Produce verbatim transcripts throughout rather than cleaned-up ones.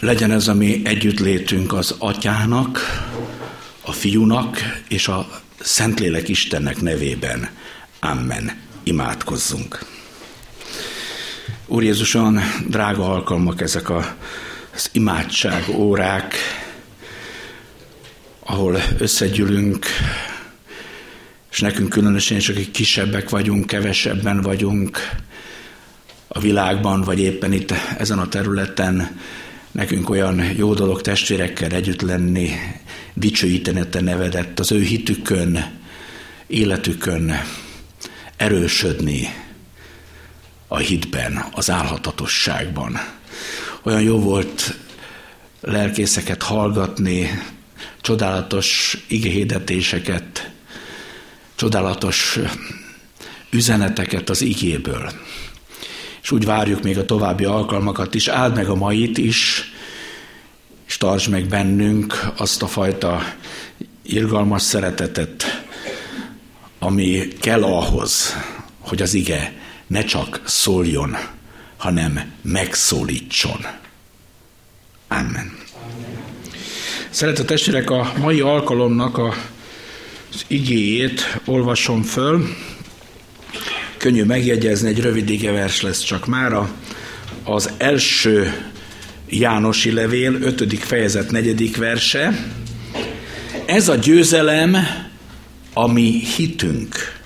Legyen ez a mi együttlétünk az Atyának, a Fiúnak és a Szentlélek Istennek nevében. Amen. Imádkozzunk. Úr Jézuson, drága alkalmak ezek a, az imádság órák, ahol összegyűlünk, és nekünk különösen is, akik kisebbek vagyunk, kevesebben vagyunk a világban, vagy éppen itt ezen a területen, nekünk olyan jó dolog testvérekkel együtt lenni, dicsőíteni a te nevedet, az ő hitükön, életükön erősödni a hitben, az álhatatosságban. Olyan jó volt lelkészeket hallgatni, csodálatos igehirdetéseket, csodálatos üzeneteket az igéből. És úgy várjuk még a további alkalmakat is, áld meg a mait is, és tartsd meg bennünk azt a fajta irgalmas szeretetet, ami kell ahhoz, hogy az ige ne csak szóljon, hanem megszólítson. Amen. Szeretett testvérek, a mai alkalomnak az igéjét olvasom föl. Könnyű megjegyezni, egy rövid igevers lesz csak mára. Az első Jánosi levél, ötödik fejezet, negyedik verse. Ez a győzelem, ami hitünk.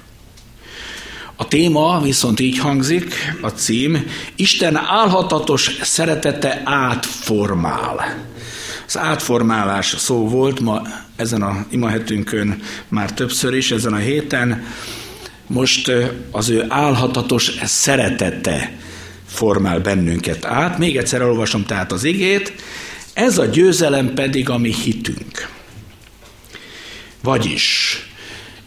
A téma viszont így hangzik, a cím, Isten álhatatos szeretete átformál. Az átformálás szó volt ma ezen a imahetünkön már többször is, ezen a héten. Most az ő álhatatos szeretete formál bennünket át. Még egyszer elolvasom tehát az igét. Ez a győzelem pedig a mi hitünk. Vagyis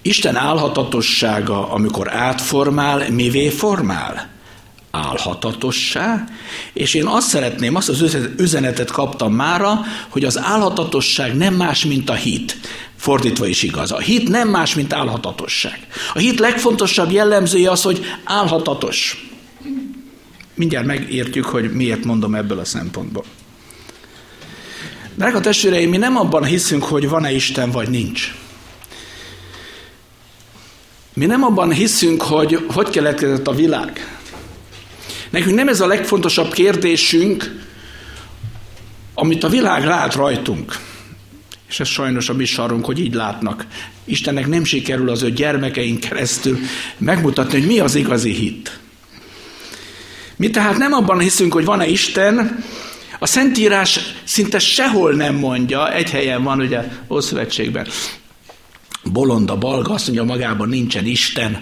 Isten álhatatossága, amikor átformál, mivé formál? Álhatatossá. És én azt szeretném, azt az üzenetet kaptam mára, hogy az álhatatosság nem más, mint a hit. Fordítva is igaz. A hit nem más, mint álhatatosság. A hit legfontosabb jellemzője az, hogy álhatatos. Mindjárt megértjük, hogy miért mondom ebből a szempontból. Drága testvéreim, mi nem abban hiszünk, hogy van-e Isten, vagy nincs. Mi nem abban hiszünk, hogy hogy keletkezett a világ. Nekünk nem ez a legfontosabb kérdésünk, amit a világ lát rajtunk. És ez sajnos a mi sarunk, hogy így látnak. Istennek nem sikerül az ő gyermekeink keresztül megmutatni, hogy mi az igazi hit. Mi tehát nem abban hiszünk, hogy van-e Isten, a Szentírás szinte sehol nem mondja, egy helyen van ugye Ószövetségben. Bolonda balga azt mondja, magában nincsen Isten.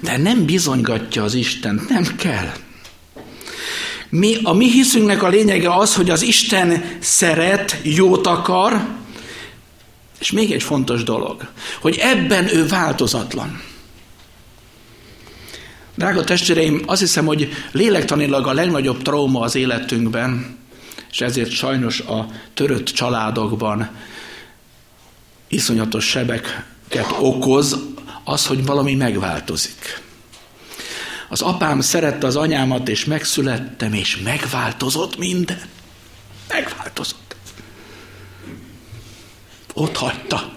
De nem bizonygatja az Istent, nem kell. Mi, a mi hiszünknek a lényege az, hogy az Isten szeret, jót akar, és még egy fontos dolog, hogy ebben ő változatlan. Drága testvéreim, azt hiszem, hogy lélektanilag a legnagyobb trauma az életünkben, és ezért sajnos a törött családokban iszonyatos sebeket okoz, az, hogy valami megváltozik. Az apám szerette az anyámat, és megszülettem, és megváltozott minden. Megváltozott. Ott hagyta.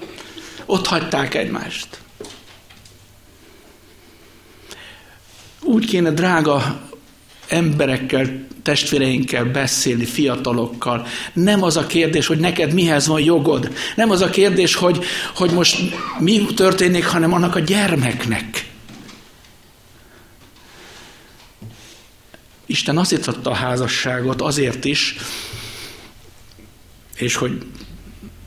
Ott hagyták egymást. Úgy kéne drága emberekkel, testvéreinkkel beszélni, fiatalokkal. Nem az a kérdés, hogy neked mihez van jogod. Nem az a kérdés, hogy, hogy most mi történik, hanem annak a gyermeknek. Isten azért adta a házasságot, azért is, és hogy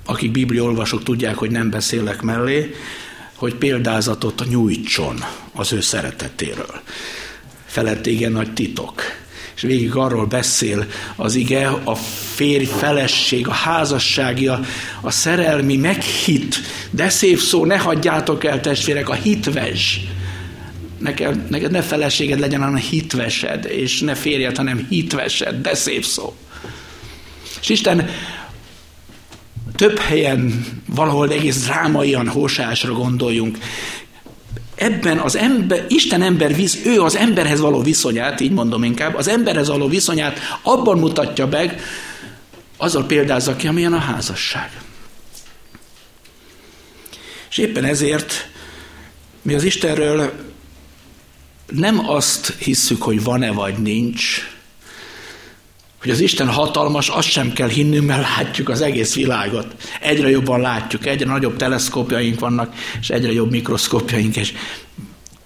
akik bibliaolvasók tudják, hogy nem beszélek mellé, hogy példázatot nyújtson az ő szeretetéről. Felette igen nagy titok. És végig arról beszél az ige, a férj, feleség, a házassági, a, a szerelmi meghit. De szép szó, ne hagyjátok el testvérek, a hitves. Neked, neked ne feleséged legyen, hanem hitvesed, és ne férjed, hanem hitvesed, de szép szó. És Isten több helyen, valahol egész drámaian, hósásra gondoljunk, ebben az ember, Isten ember, ő az emberhez való viszonyát, így mondom inkább, az emberhez való viszonyát abban mutatja meg, azzal példázza ki, amilyen a házasság. És éppen ezért mi az Istenről nem azt hisszük, hogy van-e vagy nincs, hogy az Isten hatalmas, azt sem kell hinnünk, mert látjuk az egész világot. Egyre jobban látjuk, egyre nagyobb teleszkópjaink vannak, és egyre jobb mikroszkópjaink, és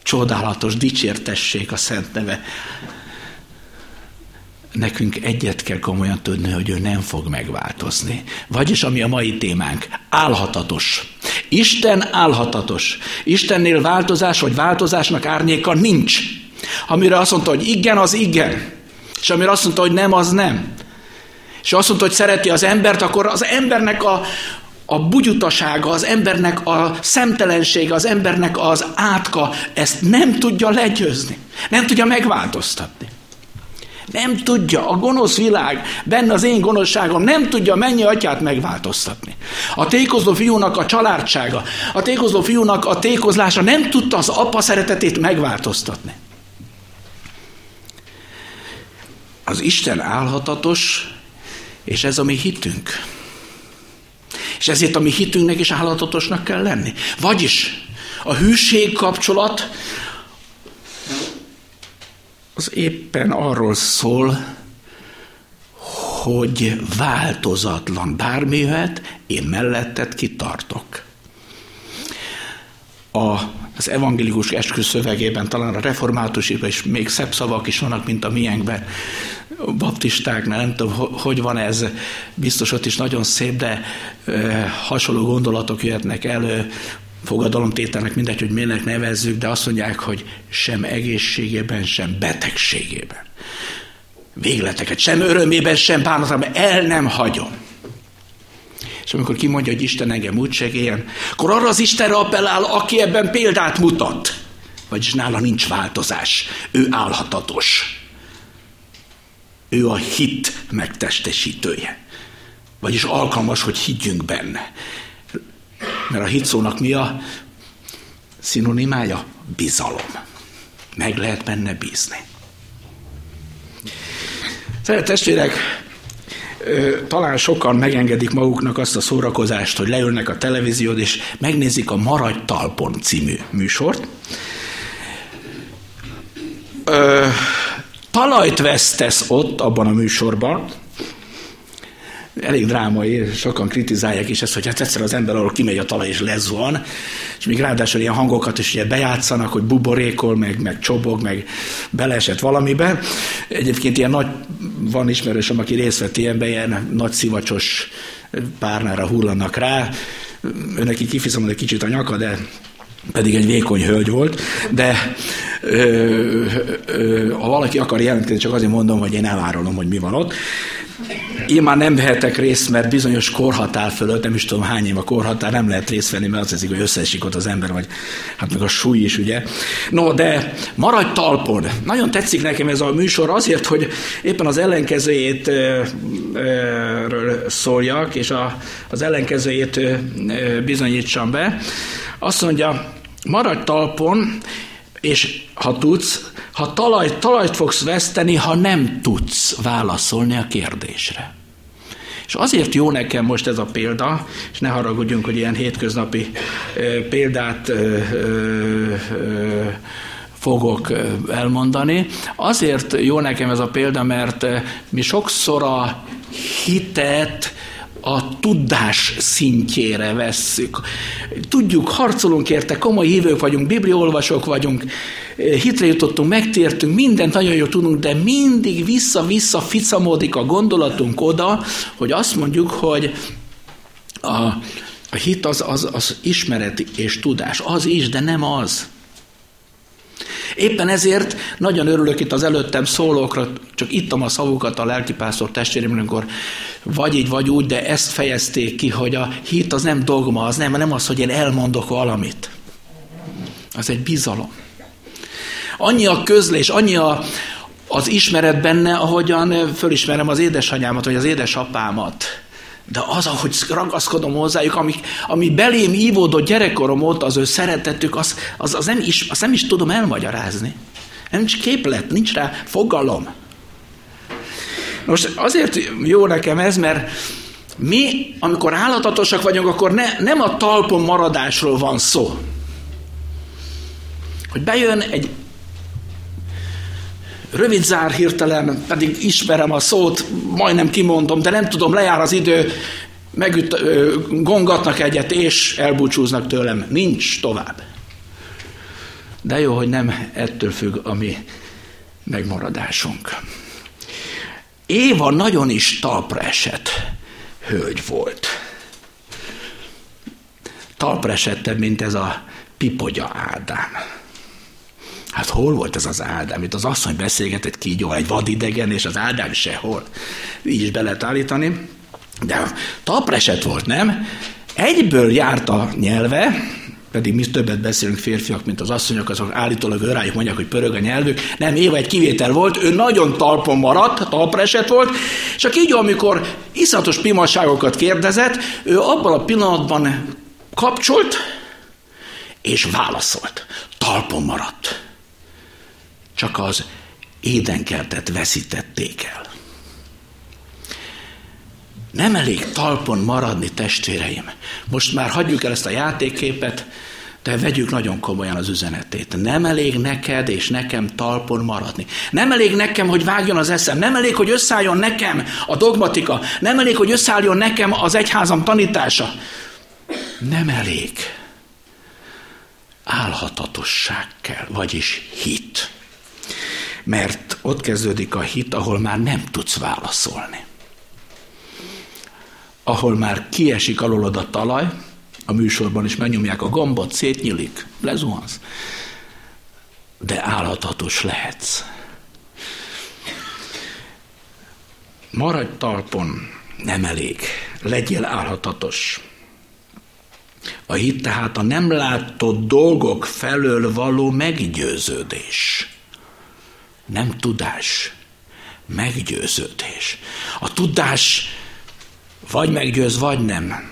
csodálatos, dicsértessék a szent neve. Nekünk egyet kell komolyan tudni, hogy ő nem fog megváltozni. Vagyis ami a mai témánk, álhatatos. Isten álhatatos. Istennél változás vagy változásnak árnyéka nincs. Amire azt mondta, hogy igen, az igen. És amire azt mondta, hogy nem, az nem. És azt mondta, hogy szereti az embert, akkor az embernek a, a bugyutasága, az embernek a szemtelensége, az embernek az átka, ezt nem tudja legyőzni. Nem tudja megváltoztatni. Nem tudja, a gonosz világ, benne az én gonoszságom, nem tudja mennyi atyát megváltoztatni. A tékozló fiúnak a családsága, a tékozló fiúnak a tékozlása nem tudta az apa szeretetét megváltoztatni. Az Isten álhatatos, és ez a mi hitünk. És ezért a mi hitünknek is álhatatosnak kell lenni. Vagyis a hűség kapcsolat az éppen arról szól, hogy változatlan bármi jöhet, én melletted kitartok. A Az evangélikus esküszövegében, talán a reformátusban is még szebb szavak is vannak, mint a miénkben, baptistáknál, nem tudom, hogy van ez, biztos ott is nagyon szép, de e, hasonló gondolatok jöhetnek elő, fogadalomtételnek, mindegy, hogy minek nevezzük, de azt mondják, hogy sem egészségében, sem betegségében. Végleteket, sem örömében, sem bánatában, el nem hagyom. És amikor kimondja, hogy Isten engem úgy segéljen, akkor arra az Istenre appellál, aki ebben példát mutat. Vagyis nála nincs változás. Ő álhatatos. Ő a hit megtestesítője. Vagyis alkalmas, hogy higgyünk benne. Mert a hit szónak mi a szinonimája? Bizalom. Meg lehet benne bízni. Szeretett testvérek, talán sokan megengedik maguknak azt a szórakozást, hogy leülnek a televíziót, és megnézik a Maradj talpon című műsort. Ö, talajt vesztesz ott, abban a műsorban. Elég drámai, sokan kritizálják is ezt, hogy hát egyszer az ember alól kimegy a talaj, és lezuhan, és még ráadásul ilyen hangokat is ugye bejátszanak, hogy buborékol, meg, meg csobog, meg beleesett valamiben. Egyébként ilyen nagy, van ismerősöm, aki részt vett ilyenben, ilyen nagy szivacsos párnára hullanak rá. Önnek kifizom egy kicsit a nyaka, de pedig egy vékony hölgy volt, de ö, ö, ha valaki akar jelentkezni, csak azért mondom, hogy én elárulom, hogy mi van ott. Én már nem vehetek részt, mert bizonyos korhatár fölött, nem is tudom hány év a korhatár, nem lehet részt venni, mert azt hiszik, hogy összeesik ott az ember, vagy hát meg a súly is, ugye. No, de Maradj talpon! Nagyon tetszik nekem ez a műsor azért, hogy éppen az ellenkezőjét ö, ö, szóljak, és a, az ellenkezőjét ö, ö, bizonyítsam be. Azt mondja, maradj talpon, és ha tudsz, ha talajt, talajt fogsz veszteni, ha nem tudsz válaszolni a kérdésre. És azért jó nekem most ez a példa, és ne haragudjunk, hogy ilyen hétköznapi ö, példát ö, ö, fogok elmondani. Azért jó nekem ez a példa, mert mi sokszor a hitet a tudás szintjére vesszük. Tudjuk, harcolunk érte, komoly hívők vagyunk, bibliaolvasók vagyunk, hitre jutottunk, megtértünk, mindent nagyon jól tudunk, de mindig vissza-vissza ficamódik a gondolatunk oda, hogy azt mondjuk, hogy a, a hit az, az, az ismereti és tudás. Az is, de nem az. Éppen ezért nagyon örülök itt az előttem szólókra, csak ittam a szavukat a lelkipásztor testvéremről, amikor vagy így, vagy úgy, de ezt fejezték ki, hogy a hit az nem dogma, az nem, nem az, hogy én elmondok valamit. Az egy bizalom. Annyi a közlés, annyi a, az ismeret benne, ahogyan fölismerem az édesanyámat, vagy az édesapámat. De az, ahogy ragaszkodom hozzájuk, ami, ami belém ívódott gyerekkorom óta, az ő szeretetük, az, az, az, nem is, az nem is tudom elmagyarázni. Nincs képlet, nincs rá fogalom. Most azért jó nekem ez, mert mi, amikor állatatosak vagyunk, akkor ne, nem a talpon maradásról van szó. Hogy bejön egy rövid zár hirtelen, pedig ismerem a szót, majdnem kimondom, de nem tudom, lejár az idő, megüt, ö, gongatnak egyet, és elbúcsúznak tőlem. Nincs tovább. De jó, hogy nem ettől függ a mi megmaradásunk. Éva nagyon is talpra esett hölgy volt. Talpra esettebb, mint ez a pipogya Ádám. Hát hol volt ez az Ádám? Itt az asszony beszélgetett kígyóval, egy vadidegen, és az Ádám sehol. Így is be lehet állítani. De talpra esett volt, nem? Egyből járt a nyelve, pedig mi többet beszélünk férfiak, mint az asszonyok, azok állítólag őrájuk mondják, hogy pörög a nyelvük. Nem, Éva egy kivétel volt, ő nagyon talpon maradt, talpra esett volt, és a kígyó, amikor iszatos pimaságokat kérdezett, ő abban a pillanatban kapcsolt, és válaszolt. Talpon maradt. Csak az édenkertet veszítették el. Nem elég talpon maradni, testvéreim. Most már hagyjuk el ezt a játékképet, de vegyük nagyon komolyan az üzenetét. Nem elég neked és nekem talpon maradni. Nem elég nekem, hogy vágjon az eszem. Nem elég, hogy összeálljon nekem a dogmatika. Nem elég, hogy összeálljon nekem az egyházam tanítása. Nem elég. Álhatatosság kell, vagyis hit. Mert ott kezdődik a hit, ahol már nem tudsz válaszolni. Ahol már kiesik alólod a talaj, a műsorban is megnyomják a gombot, szétnyílik, lezuhansz. De állhatatos lehetsz. Maradj talpon, nem elég. Legyél állhatatos. A hit tehát a nem látott dolgok felől való meggyőződés. Nem tudás, meggyőződés. A tudás vagy meggyőz, vagy nem,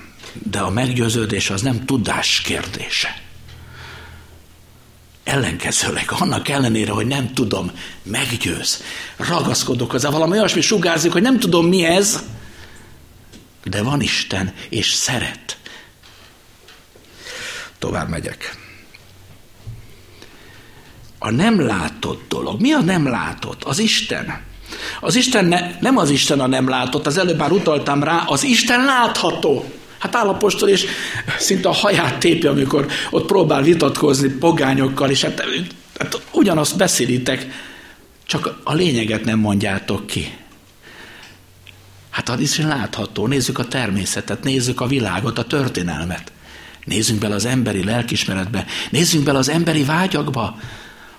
de a meggyőződés az nem tudás kérdése. Ellenkezőleg, annak ellenére, hogy nem tudom, meggyőz. Ragaszkodok hozzá, valami olyasmi sugárzik, hogy nem tudom mi ez, de van Isten, és szeret. Tovább megyek. A nem látott dolog. Mi a nem látott? Az Isten. Az Isten ne, nem az Isten a nem látott, az előbb már utaltam rá, az Isten látható. Hát Pál apostol is szinte a haját tépje, amikor ott próbál vitatkozni pogányokkal, és hát, hát ugyanazt beszélitek, csak a lényeget nem mondjátok ki. Hát az Isten látható, nézzük a természetet, nézzük a világot, a történelmet. Nézzünk bele az emberi lelkismeretbe, nézzünk bele az emberi vágyakba,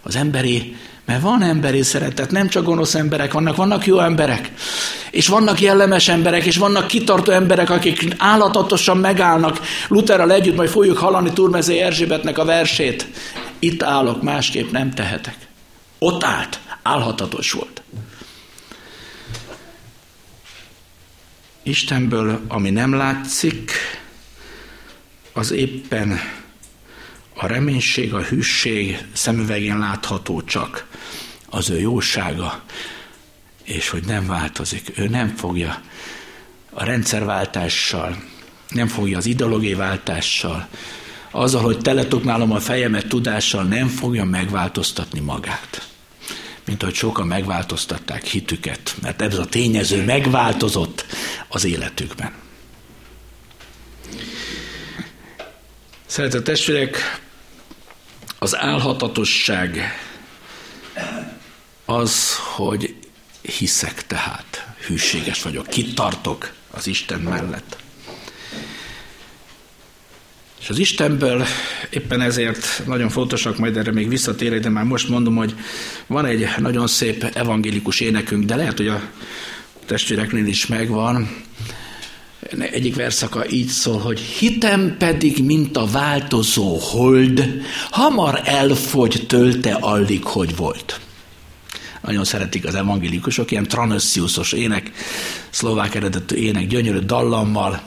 az emberi, mert van emberi szeretet, nem csak gonosz emberek vannak, vannak jó emberek, és vannak jellemes emberek, és vannak kitartó emberek, akik állatatosan megállnak. Lutherrel együtt majd fogjuk hallani Turmezé Erzsébetnek a versét. Itt állok, másképp nem tehetek. Ott állt, álhatatos volt. Istenből, ami nem látszik, az éppen a reménység, a hűség szemüvegén látható csak az ő jósága, és hogy nem változik. Ő nem fogja a rendszerváltással, nem fogja az ideológiai váltással, azzal, hogy teletukmálom a fejemet tudással, nem fogja megváltoztatni magát. Mint ahogy sokan megváltoztatták hitüket, mert ez a tényező megváltozott az életükben. Szeretett testvérek, az álhatatosság az, hogy hiszek tehát, hűséges vagyok, kitartok az Isten mellett. És az Istenből éppen ezért nagyon fontosak, majd erre még visszatérek, de már most mondom, hogy van egy nagyon szép evangélikus énekünk, de lehet, hogy a testvéreknél is megvan. Egyik verszaka így szól, hogy hitem pedig, mint a változó hold, hamar elfogy tőlte, alig hogy volt. nagyon szeretik az evangélikusok, ilyen tranössziuszos ének, szlovák eredetű ének, gyönyörű dallammal.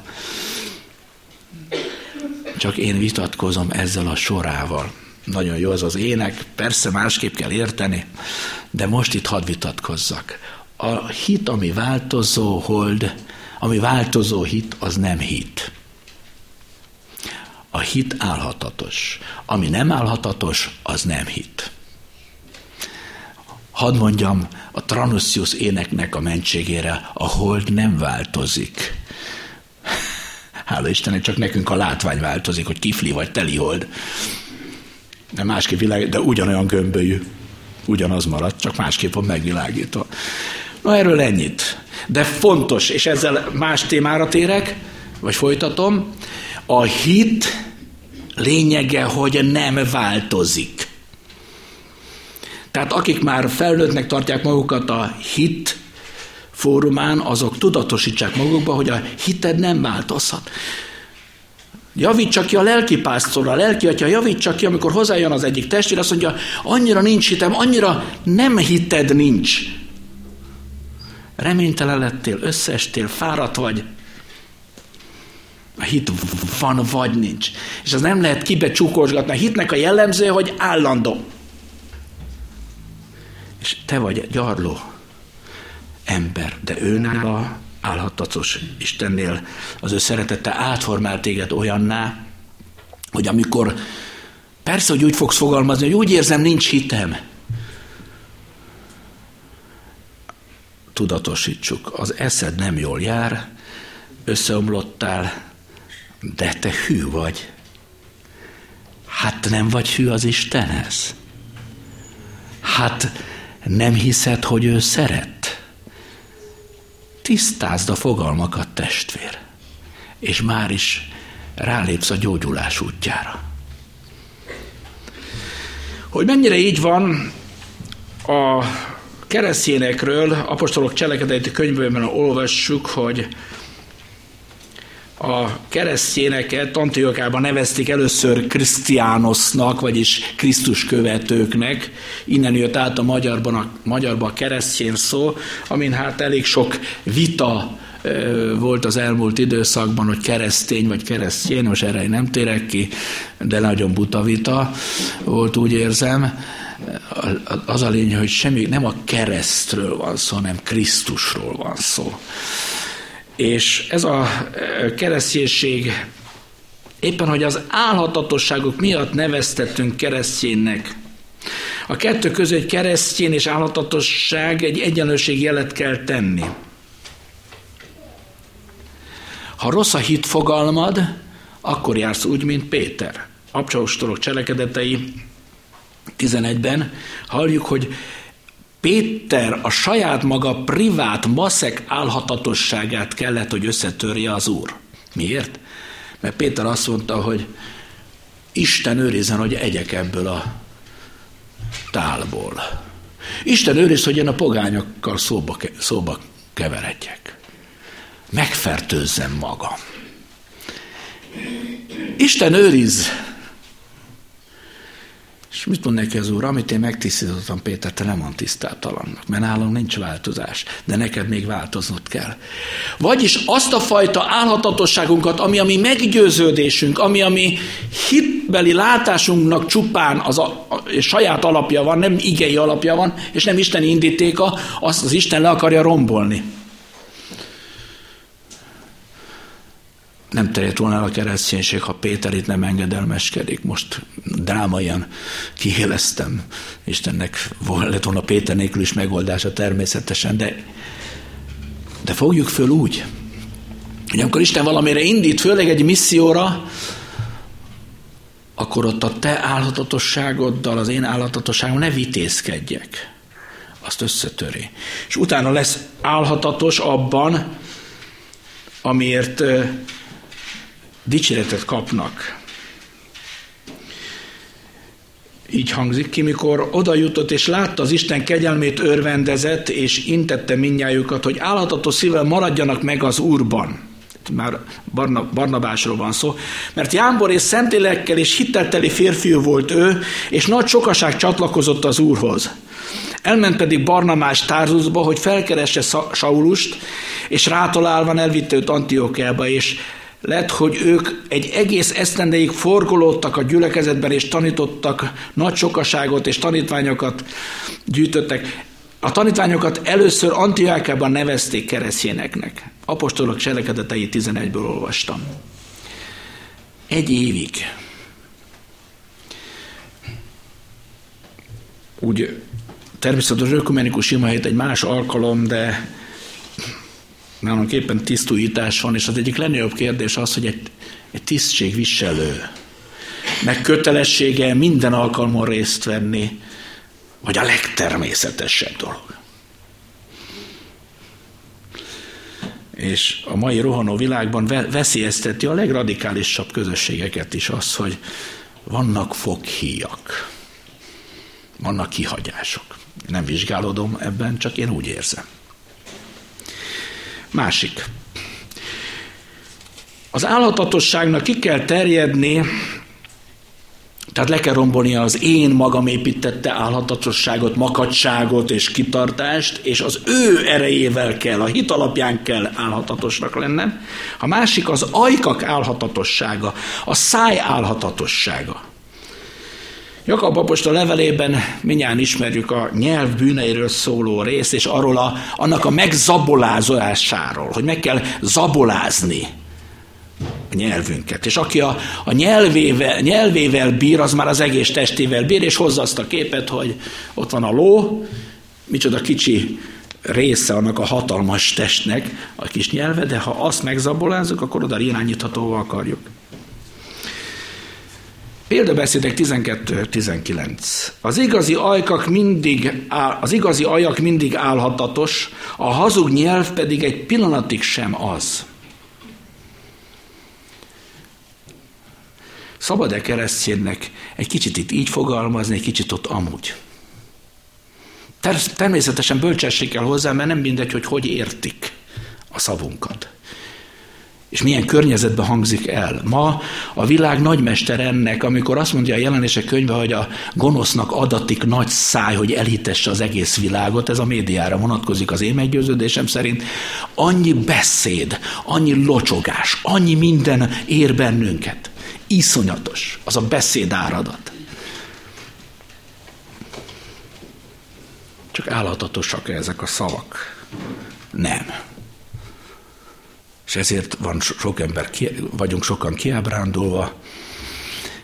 Csak én vitatkozom ezzel a sorával. Nagyon jó az az ének, persze másképp kell érteni, de most itt hadd vitatkozzak. A hit, ami változó hold, ami változó hit, az nem hit. A hit állhatatos. Ami nem állhatatos, az nem hit. Hadd mondjam, a Tranössziusz éneknek a mentségére a hold nem változik. Hála Istennek, csak nekünk a látvány változik, hogy kifli vagy teli hold. De másképp világ, de ugyanolyan gömbölyű, ugyanaz marad, csak másképp van megvilágítva. Na erről ennyit. De fontos, és ezzel más témára térek, vagy folytatom, a hit lényege, hogy nem változik. Tehát akik már felnőttnek tartják magukat a hit fórumán, azok tudatosítsák magukba, hogy a hited nem változhat. Javítsa ki a lelkipásztorra, a lelkiatya, javítsa ki, amikor hozzájön az egyik testvér, azt mondja, annyira nincs hitem, annyira nem hited nincs. Reménytelen lettél, összeestél, fáradt vagy. A hit van, vagy nincs. És az nem lehet kibecsúkolgatni. A hitnek a jellemzője, hogy állandó. És te vagy gyarló ember, de őnála állhatatos Istennél az ő szeretete átformál téged olyanná, hogy amikor persze, hogy úgy fogsz fogalmazni, hogy úgy érzem, nincs hitem. Tudatosítsuk, az eszed nem jól jár, összeomlottál, de te hű vagy. Hát nem vagy hű az Istenhez. Hát nem hiszed, hogy ő szeret. Tisztázd a fogalmakat, testvér, és már is rálépsz a gyógyulás útjára. Hogy mennyire így van, a keresztényekről, apostolok cselekedeti könyvében olvassuk, hogy a keresztényeket Antiochiában nevezték először Krisztiánosznak, vagyis Krisztus követőknek. Innen jött át a magyarban a, magyarban a keresztény szó, amin hát elég sok vita ö, volt az elmúlt időszakban, hogy keresztény vagy keresztény, most erre én nem térek ki, de nagyon buta vita volt, úgy érzem. Az a lényeg, hogy semmi, nem a keresztről van szó, hanem Krisztusról van szó. És ez a kereszténység, éppen hogy az álhatatosságok miatt neveztettünk kereszténynek. A kettő között egy keresztény és álhatatosság egy egyenlőségjelet kell tenni. Ha rossz a hit fogalmad, akkor jársz úgy, mint Péter. Apostolok cselekedetei tizenegyben halljuk, hogy Péter a saját maga privát maszek álhatatosságát kellett, hogy összetörje az Úr. Miért? Mert Péter azt mondta, hogy Isten őrizzen, hogy egyek ebből a tálból. Isten őriz, hogy én a pogányokkal szóba, szóba keveredjek. Megfertőzzem magam. Isten őriz. És mit mond neki az Úr? Amit én megtisztítottam, Péter, te nem van tisztátalannak, mert nálam nincs változás, de neked még változnod kell. Vagyis azt a fajta álhatatosságunkat, ami a mi meggyőződésünk, ami a mi hitbeli látásunknak csupán az a, a, a saját alapja van, nem igei alapja van, és nem isteni indítéka, azt az Isten le akarja rombolni. Nem terjedt volna el a kereszténység, ha Péter itt nem engedelmeskedik. Most drámaian kihéleztem. Istennek lett volna Péter nélkül is megoldása természetesen, de, de fogjuk föl úgy, hogy amikor Isten valamire indít, főleg egy misszióra, akkor ott a te álhatatosságoddal, az én álhatatosságom ne vitézkedjek. Azt összetöri. És utána lesz álhatatos abban, amiért dicséretet kapnak. Így hangzik ki, mikor oda jutott, és látta az Isten kegyelmét, örvendezett, és intette mindnyájukat, hogy álhatatos szívvel maradjanak meg az Úrban. Már Barna, Barnabásról van szó. Mert jámbor és szentlélekkel és hittel teli férfiú volt ő, és nagy sokaság csatlakozott az Úrhoz. Elment pedig Barnabás Tárzusba, hogy felkeresse Saulust, és rátalálva elvitte őt Antiokiába, és lett, hogy ők egy egész esztendeig forgolódtak a gyülekezetben, és tanítottak nagy sokaságot, és tanítványokat gyűjtöttek. A tanítványokat először Antiokiában nevezték keresztényeknek. Apostolok cselekedetei tizenegyből olvastam. Egy évig. Úgy természetesen az ökumenikus imahét egy más alkalom, de nálunk éppen tisztújítás van, és az egyik legnagyobb kérdés az, hogy egy, egy tisztségviselő, meg kötelessége minden alkalmon részt venni, vagy a legtermészetesebb dolog. És a mai rohanó világban veszélyezteti a legradikálisabb közösségeket is az, hogy vannak foghíjak, vannak kihagyások. Nem vizsgálódom ebben, csak én úgy érzem. Másik. Az álhatatosságnak ki kell terjedni, tehát le kell rombolnia az én magam építette álhatatosságot, makadságot és kitartást, és az ő erejével kell, a hit alapján kell álhatatosnak lennem. A másik az ajkak álhatatossága, a száj álhatatossága. Jakab apostol levelében mindjárt ismerjük a nyelv bűneiről szóló részt, és arról a, annak a megzabolázásáról, hogy meg kell zabolázni a nyelvünket. És aki a, a nyelvével, nyelvével bír, az már az egész testével bír, és hozza azt a képet, hogy ott van a ló, micsoda kicsi része annak a hatalmas testnek a kis nyelve, de ha azt megzabolázzuk, akkor oda irányíthatóvá akarjuk. Példabeszédek tizenkettő tizenkilenc. Az igazi ajkak mindig áll, az igazi ajak mindig álhatatos, a hazug nyelv pedig egy pillanatig sem az. Szabad-e keresztjénnek egy kicsit itt így fogalmazni, egy kicsit ott amúgy? Természetesen bölcsesség kell hozzá, mert nem mindegy, hogy hogy értik a szavunkat. És milyen környezetben hangzik el. Ma a világ nagymester ennek, amikor azt mondja a Jelenések könyve, hogy a gonosznak adatik nagy száj, hogy elhitesse az egész világot, ez a médiára vonatkozik az én meggyőződésem szerint. Annyi beszéd, annyi locsogás, annyi minden ér bennünket. Iszonyatos az a beszéd áradat. Csak álhatatosak ezek a szavak? Nem. És ezért van sok ember, vagyunk sokan kiábrándulva,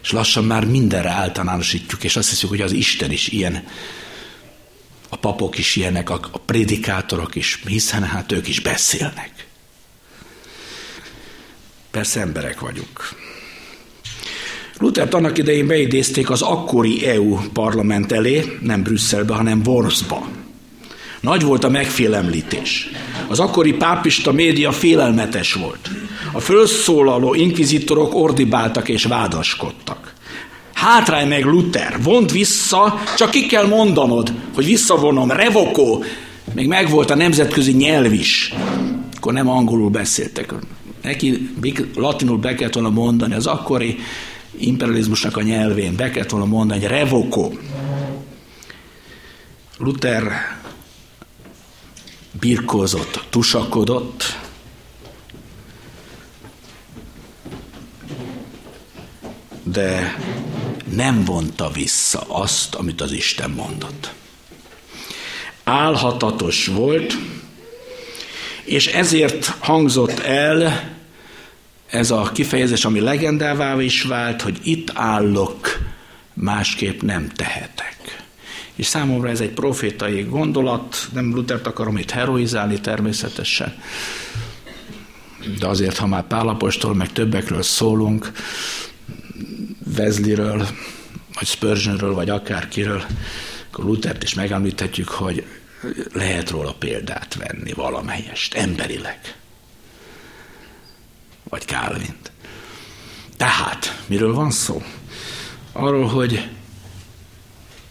és lassan már mindenre általánosítjuk, és azt hiszük, hogy az Isten is ilyen, a papok is ilyenek, a prédikátorok is, hiszen hát ők is beszélnek. Persze emberek vagyunk. Luthert annak idején beidézték az akkori é u parlament elé, nem Brüsszelbe, hanem Wormsba. Nagy volt a megfélemlítés. Az akkori pápista média félelmetes volt. A felszólaló inkvizitorok ordibáltak és vádaskodtak. Hátrálj meg, Luther, vond vissza, csak ki kell mondanod, hogy visszavonom, revokó. Még megvolt a nemzetközi nyelv is. Akkor nem angolul beszéltek. Neki latinul be kellett volna mondani, az akkori imperializmusnak a nyelvén be kellett volna mondani, hogy revokó. Luther birkózott, tusakodott. De nem vonta vissza azt, amit az Isten mondott. Álhatatos volt, és ezért hangzott el ez a kifejezés, ami legendává is vált, hogy itt állok, másképp nem tehetek. És számomra ez egy profétai gondolat, nem Luthert akarom itt heroizálni természetesen, de azért, ha már Pál apostol, meg többekről szólunk, Wesleyről, vagy Spurgeonről, vagy akárkiről, akkor Luthert is megemlíthetjük, hogy lehet róla példát venni valamelyest, emberileg. Vagy Calvint. Tehát, miről van szó? Arról, hogy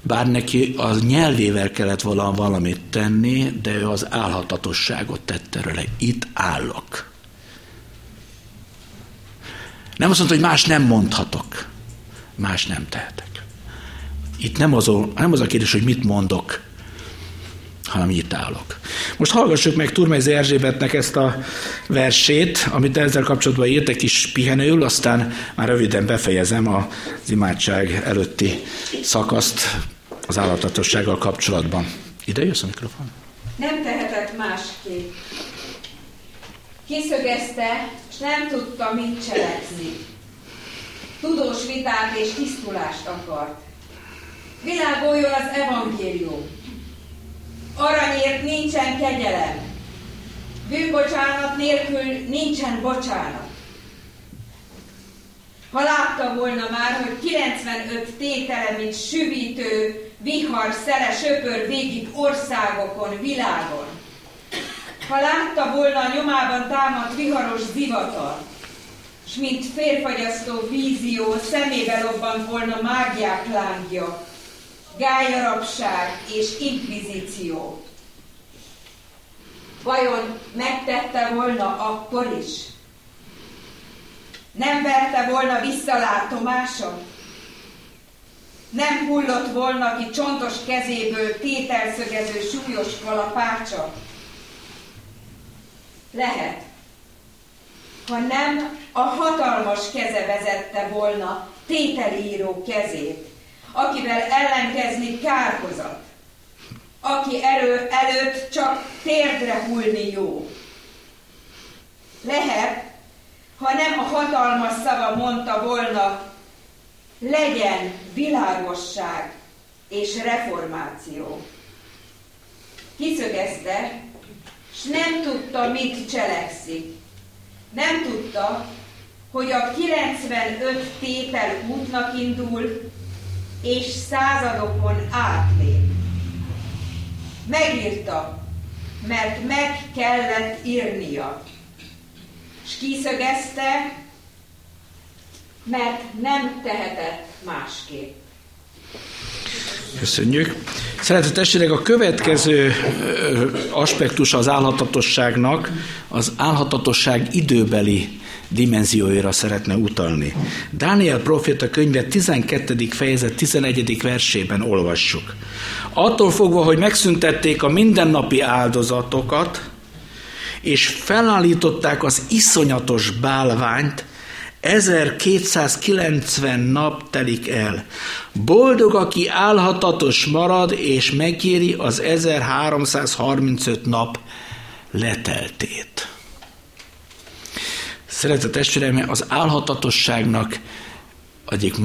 bár neki az nyelvével kellett volna valamit tenni, de ő az álhatatosságot tette röle. Itt állok. Nem azt mondta, hogy más nem mondhatok. Más nem tehetek. Itt nem az, nem az a kérdés, hogy mit mondok, hanem itt állok. Most hallgassuk meg Turmezi Erzsébetnek ezt a versét, amit ezzel kapcsolatban írt, egy kis pihenőül, aztán már röviden befejezem az imádság előtti szakaszt az állatossággal kapcsolatban. Ide jössz a mikrofon? Nem tehetett másképp. Kiszögezte, és nem tudta, mit cselekszni. Tudós vitát és tisztulást akart. Világoljon az evangélium. Aranyért nincsen kegyelem. Bűnbocsánat nélkül nincsen bocsánat. Ha látta volna már, hogy kilencvenöt tétele, mint süvítő, vihar, szele, söpör végig országokon, világon. Ha látta volna a nyomában támadt viharos zivatar, s mint férfagyasztó vízió szemébe lobbant volna mágiák lángja, gályarabság és inkvizíció. Vajon megtette volna akkor is? Nem verte volna vissza látomása? Nem hullott volna ki csontos kezéből tételszögező súlyos kalapácsa? Lehet, ha nem a hatalmas keze vezette volna tételíró kezét, akivel ellenkezni kárhozat, aki erő előtt csak térdre hullni jó. Lehet, ha nem a hatalmas szava mondta volna, legyen világosság és reformáció. Kiszögezte, s nem tudta, mit cselekszik. Nem tudta, hogy a kilencvenöt tétel útnak indul, és századokon átlép. Megírta, mert meg kellett írnia. S kiszögezte, mert nem tehetett másképp. Köszönjük. Szeretett testvérek, a következő aspektusa az álhatatosságnak, az álhatatosság időbeli dimenzióira szeretne utalni. Dániel proféta könyve tizenkettedik fejezet tizenegyedik versében olvassuk. Attól fogva, hogy megszüntették a mindennapi áldozatokat, és felállították az iszonyatos bálványt, ezerkétszázkilencven nap telik el. Boldog, aki álhatatos marad, és megéri az ezerháromszázharmincöt nap leteltét. Szeretett testvéreim, az álhatatosságnak egyik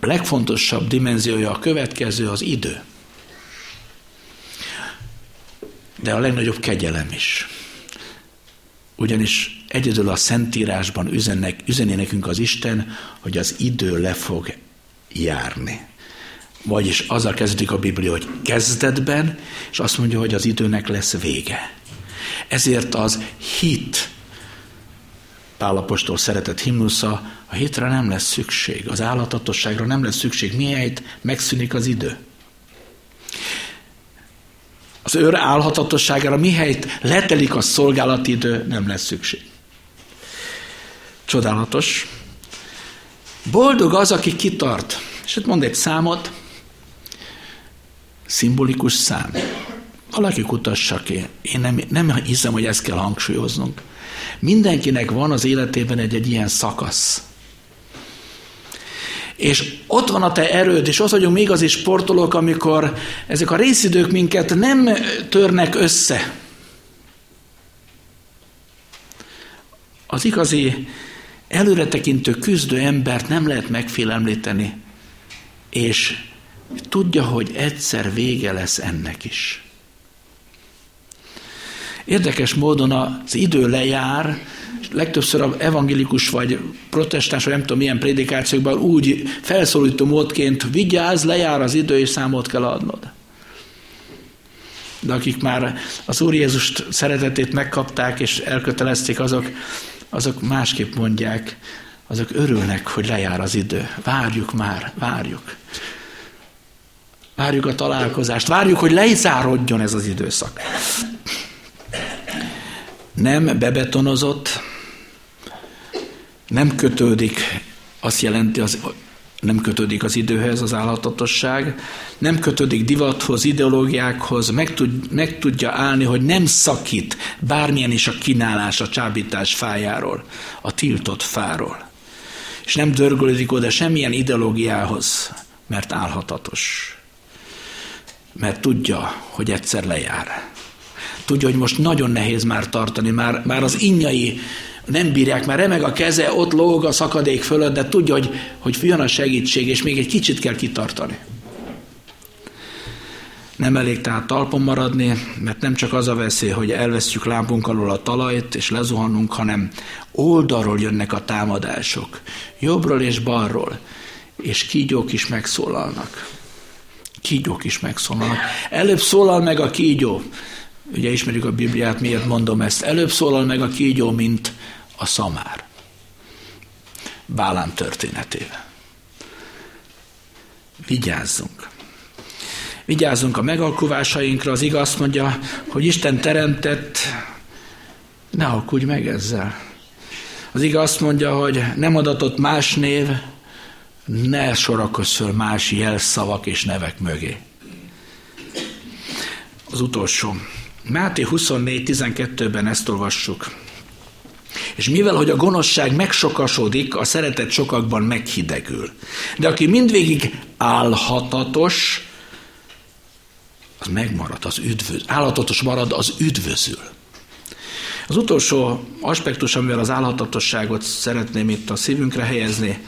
legfontosabb dimenziója a következő, az idő. De a legnagyobb kegyelem is. Ugyanis egyedül a Szentírásban üzennek, üzeni nekünk az Isten, hogy az idő le fog járni. Vagyis azzal kezdődik a Biblia, hogy kezdetben, és azt mondja, hogy az időnek lesz vége. Ezért az hit, Pál apostol szeretett himnusza, a hitre nem lesz szükség, az álhatatosságra nem lesz szükség, mihelyt megszűnik az idő. Az őr álhatatosságára, mihelyt letelik a szolgálati idő, nem lesz szükség. Csodálatos. Boldog az, aki kitart. És itt mond egy számot, szimbolikus szám. Valaki kutassa ki. Én nem, nem hiszem, hogy ezt kell hangsúlyoznunk. Mindenkinek van az életében egy-egy ilyen szakasz. És ott van a te erőd, és ott vagyunk még az is sportolók, amikor ezek a részidők minket nem törnek össze. Az igazi előretekintő küzdő embert nem lehet megfélemlíteni, és tudja, hogy egyszer vége lesz ennek is. Érdekes módon az idő lejár, legtöbbször az evangélikus vagy protestáns, vagy nem tudom milyen prédikációkban úgy felszólító módként vigyázz, lejár az idő, és számot kell adnod. De akik már az Úr Jézust szeretetét megkapták, és elkötelezték, azok, azok másképp mondják, azok örülnek, hogy lejár az idő. Várjuk már, várjuk. Várjuk a találkozást, várjuk, hogy lezárodjon ez az időszak. Nem bebetonozott, nem kötődik, azt jelenti az nem kötődik az időhöz az álhatatosság, nem kötődik divathoz, ideológiákhoz, meg, tud, meg tudja állni, hogy nem szakít bármilyen is a kínálás, a csábítás fájáról, a tiltott fáról. És nem dörgölődik oda semmilyen ideológiához, mert álhatatos. Mert tudja, hogy egyszer lejár. Tudja, hogy most nagyon nehéz már tartani, már, már az innyai nem bírják, már remeg a keze, ott lóg a szakadék fölött, de tudja, hogy, hogy jön a segítség, és még egy kicsit kell kitartani. Nem elég tehát talpon maradni, mert nem csak az a veszély, hogy elvesztjük lábunk alól a talajt, és lezuhanunk, hanem oldalról jönnek a támadások. Jobbról és balról. És kígyók is megszólalnak. Kígyók is megszólalnak. Előbb szólal meg a kígyó. Ugye ismerjük a Bibliát, miért mondom ezt. Előbb szólal meg a kígyó, mint a szamár. Bálám történetében. Vigyázzunk. Vigyázzunk a megalkuvásainkra. Az igaz mondja, hogy Isten teremtett, ne alkudj meg ezzel. Az igaz mondja, hogy nem adatott más név, ne sorakozz föl más jelszavak és nevek mögé. Az utolsó. Máté huszonnégy tizenkettőben ezt olvassuk. És mivel, hogy a gonoszság megsokasodik, a szeretet sokakban meghidegül. De aki mindvégig álhatatos, az megmarad, az üdvöz, álhatatos marad, az üdvözül. Az utolsó aspektus, amivel az álhatatosságot szeretném itt a szívünkre helyezni,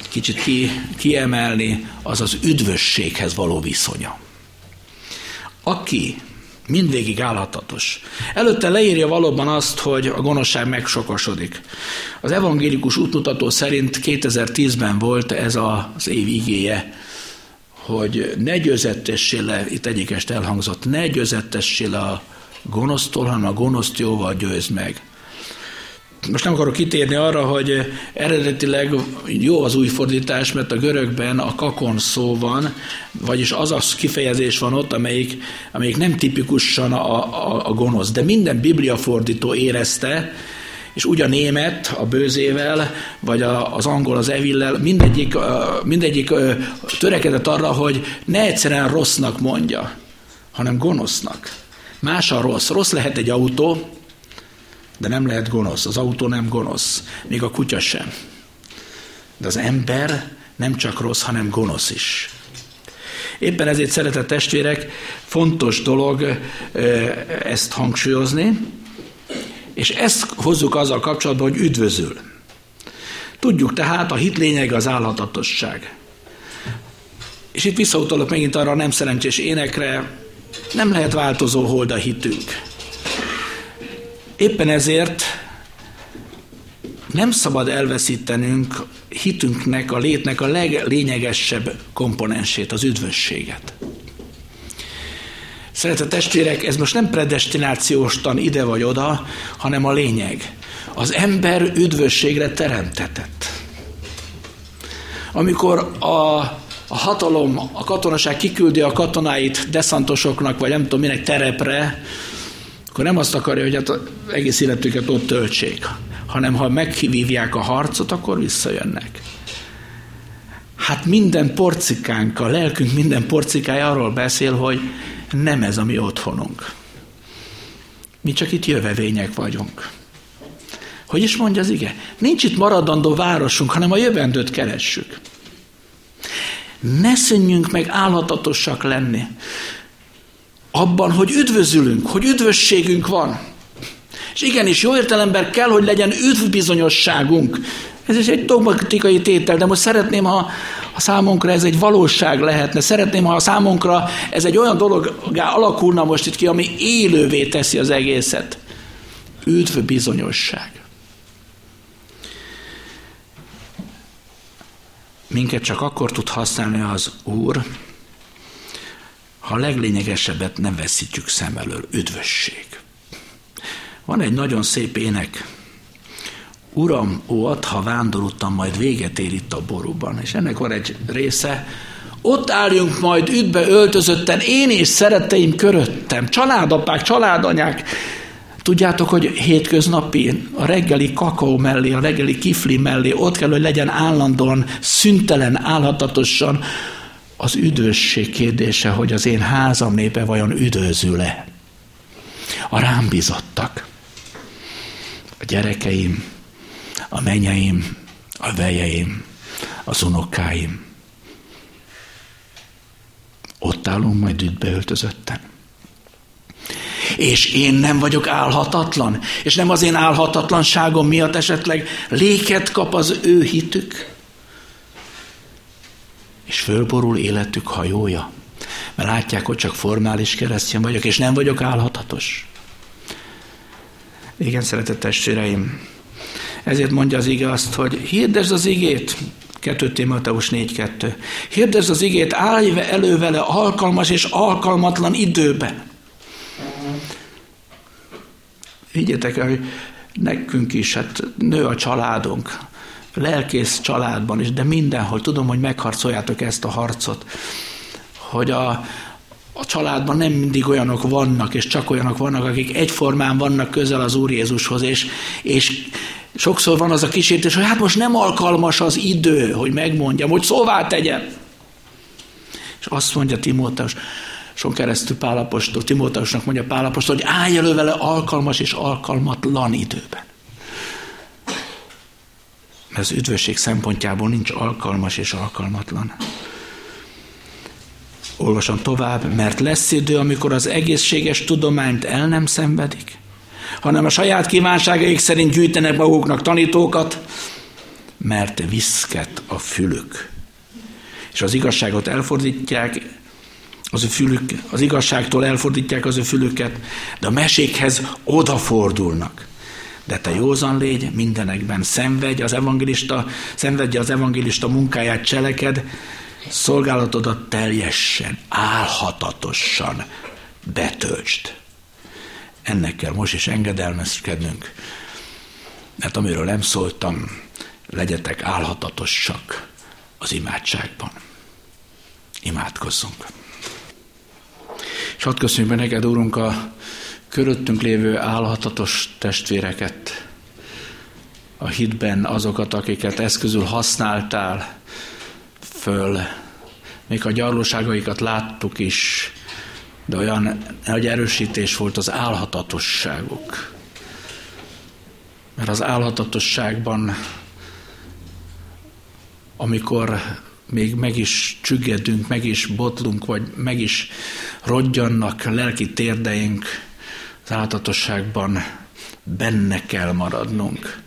egy kicsit ki, kiemelni, az az üdvösséghez való viszonya. Aki mindvégig álhatatos. Előtte leírja valóban azt, hogy a gonoszság megsokasodik. Az evangélikus útmutató szerint kétezer-tízben volt ez az év igéje, hogy ne győzettessé le, itt egyik este elhangzott, ne győzettessé le a gonosztól, hanem a gonoszt jóval győzd meg. Most nem akarok kitérni arra, hogy eredetileg jó az új fordítás, mert a görögben a kakon szó van, vagyis az a kifejezés van ott, amelyik, amelyik nem tipikusan a, a, a gonosz. De minden bibliafordító érezte, és úgy a német a bőzével, vagy a, az angol az evillel, mindegyik, mindegyik törekedett arra, hogy ne egyszerűen rossznak mondja, hanem gonosznak. Más a rossz. Rossz lehet egy autó, de nem lehet gonosz. Az autó nem gonosz, még a kutya sem. De az ember nem csak rossz, hanem gonosz is. Éppen ezért, szeretett testvérek, fontos dolog ezt hangsúlyozni, és ezt hozzuk azzal kapcsolatban, hogy üdvözül. Tudjuk tehát, a hit lényege az álhatatosság. És itt visszautalok megint arra a nem szerencsés énekre, nem lehet változó hold a hitünk. Éppen ezért nem szabad elveszítenünk hitünknek, a létnek a leglényegesebb komponensét, az üdvösséget. Szeretett testvérek, ez most nem predestinációstan ide vagy oda, hanem a lényeg. Az ember üdvösségre teremtetett. Amikor a A hatalom, a katonaság kiküldi a katonáit deszantosoknak, vagy nem tudom minek, terepre, akkor nem azt akarja, hogy hát egész életüket ott töltsék, hanem ha meghívják a harcot, akkor visszajönnek. Hát minden porcikánk, a lelkünk minden porcikája arról beszél, hogy nem ez a mi otthonunk. Mi csak itt jövevények vagyunk. Hogy is mondja az ige? Nincs itt maradandó városunk, hanem a jövendőt keressük. Ne szűnjünk meg álhatatosak lenni abban, hogy üdvözülünk, hogy üdvösségünk van. És igenis, jó értelemben kell, hogy legyen üdvbizonyosságunk. Ez is egy dogmatikai tétel, de most szeretném, ha a számunkra ez egy valóság lehetne. Szeretném, ha a számunkra ez egy olyan dologgá alakulna most itt ki, ami élővé teszi az egészet. Üdvbizonyosság. Minket csak akkor tud használni az Úr, ha a leglényegesebbet nem veszítjük szem elől, üdvösség. Van egy nagyon szép ének. Uram, ó, add, ha vándorultam, majd véget ér itt a borúban. És ennek van egy része. Ott álljunk majd üdbe öltözötten, én és szeretteim köröttem, családapák, családanyák, Tudjátok, hogy hétköznapi a reggeli kakaó mellé, a reggeli kifli mellé ott kell, hogy legyen állandóan, szüntelen, álhatatosan az üdvösség kérdése, hogy az én házam népe vajon üdvözül-e. A rám bizottak, a gyerekeim, a menyeim, a vejeim, az unokáim. Ott állunk majd ütbeöltözötten. És én nem vagyok álhatatlan, és nem az én álhatatlanságom miatt esetleg léket kap az ő hitük, és fölborul életük hajója, mert látják, hogy csak formális keresztjén vagyok, és nem vagyok álhatatos. Igen, szeretett testvéreim, ezért mondja az ige azt, hogy hirdesd az igét, második Timóteus négy kettő, hirdesd az igét, állj elő vele alkalmas és alkalmatlan időben. Higgyetek el, hogy nekünk is, hát nő a családunk, lelkész családban is, de mindenhol tudom, hogy megharcoljátok ezt a harcot, hogy a, a családban nem mindig olyanok vannak, és csak olyanok vannak, akik egyformán vannak közel az Úr Jézushoz, és, és sokszor van az a kísértés, hogy hát most nem alkalmas az idő, hogy megmondjam, hogy szóvá tegyem. És azt mondja Timóteus, Son keresztül Pál apostol, Timóteusnak mondja Pál apostol, hogy állj elő vele alkalmas és alkalmatlan időben. Mert az üdvösség szempontjából nincs alkalmas és alkalmatlan. Olvasom tovább, mert lesz idő, amikor az egészséges tudományt el nem szenvedik, hanem a saját kívánságaik szerint gyűjtenek maguknak tanítókat, mert viszket a fülük. És az igazságot elfordítják, Az, ő fülük, az igazságtól elfordítják az ő fülüket, de a mesékhez odafordulnak. De te józan légy mindenekben, szenvedj az evangélista, szenvedj az evangélista munkáját, cseleked, szolgálatodat teljesen, álhatatosan betöltsd. Ennek kell most is engedelmeskednünk, mert amiről nem szóltam, legyetek álhatatosak az imádságban. Imádkozzunk! És hadd köszönjük be neked, Úrunk, a köröttünk lévő álhatatos testvéreket, a hitben azokat, akiket eszközül használtál föl, még a gyarlóságaikat láttuk is, de olyan nagy erősítés volt az álhatatosságuk. Mert az álhatatosságban, amikor még meg is csüggedünk, meg is botlunk, vagy meg is rodjannak lelki térdeink, az álhatatosságban benne kell maradnunk.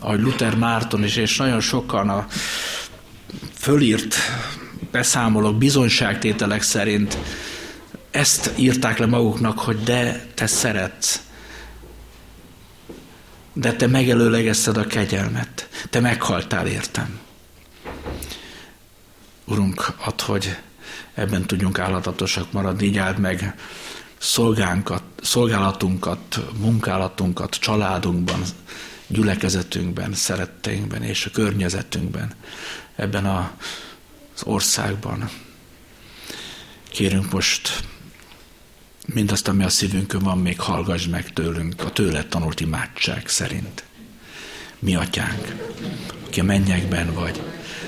Ahogy Luther Márton is, és nagyon sokan a fölírt beszámolók, bizonyságtételek szerint ezt írták le maguknak, hogy de te szeretsz, de te megelőlegezted a kegyelmet, te meghaltál értem. Urunk, add, hogy ebben tudjunk álhatatosak maradni, így áld meg szolgánkat, szolgálatunkat, munkálatunkat, családunkban, gyülekezetünkben, szeretteinkben és a környezetünkben, ebben az országban. Kérünk most mindazt, ami a szívünkön van, még hallgass meg tőlünk a tőled tanult imádság szerint. Mi atyánk, aki a mennyekben vagy,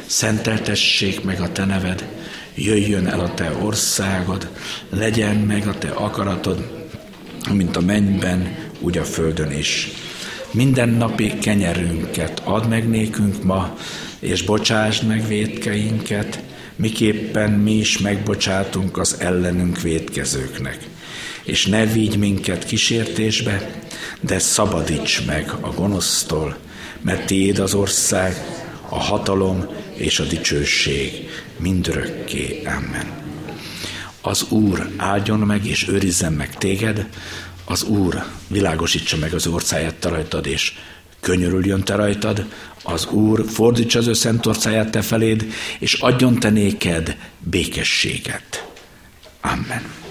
szenteltessék meg a te neved, jöjjön el a te országod, legyen meg a te akaratod, mint a mennyben, úgy a földön is. Minden napi kenyerünket add meg nékünk ma, és bocsásd meg vétkeinket, miképpen mi is megbocsátunk az ellenünk vétkezőknek. És ne vigy minket kísértésbe, de szabadíts meg a gonosztól, mert tiéd az ország, a hatalom és a dicsőség mindörökké. Amen. Az Úr áldjon meg és őrizzen meg téged, az Úr világosítsa meg az orcáját te rajtad, és könyörüljön te rajtad, az Úr fordítsa az ő szent orcáját te feléd, és adjon te néked békességet. Amen.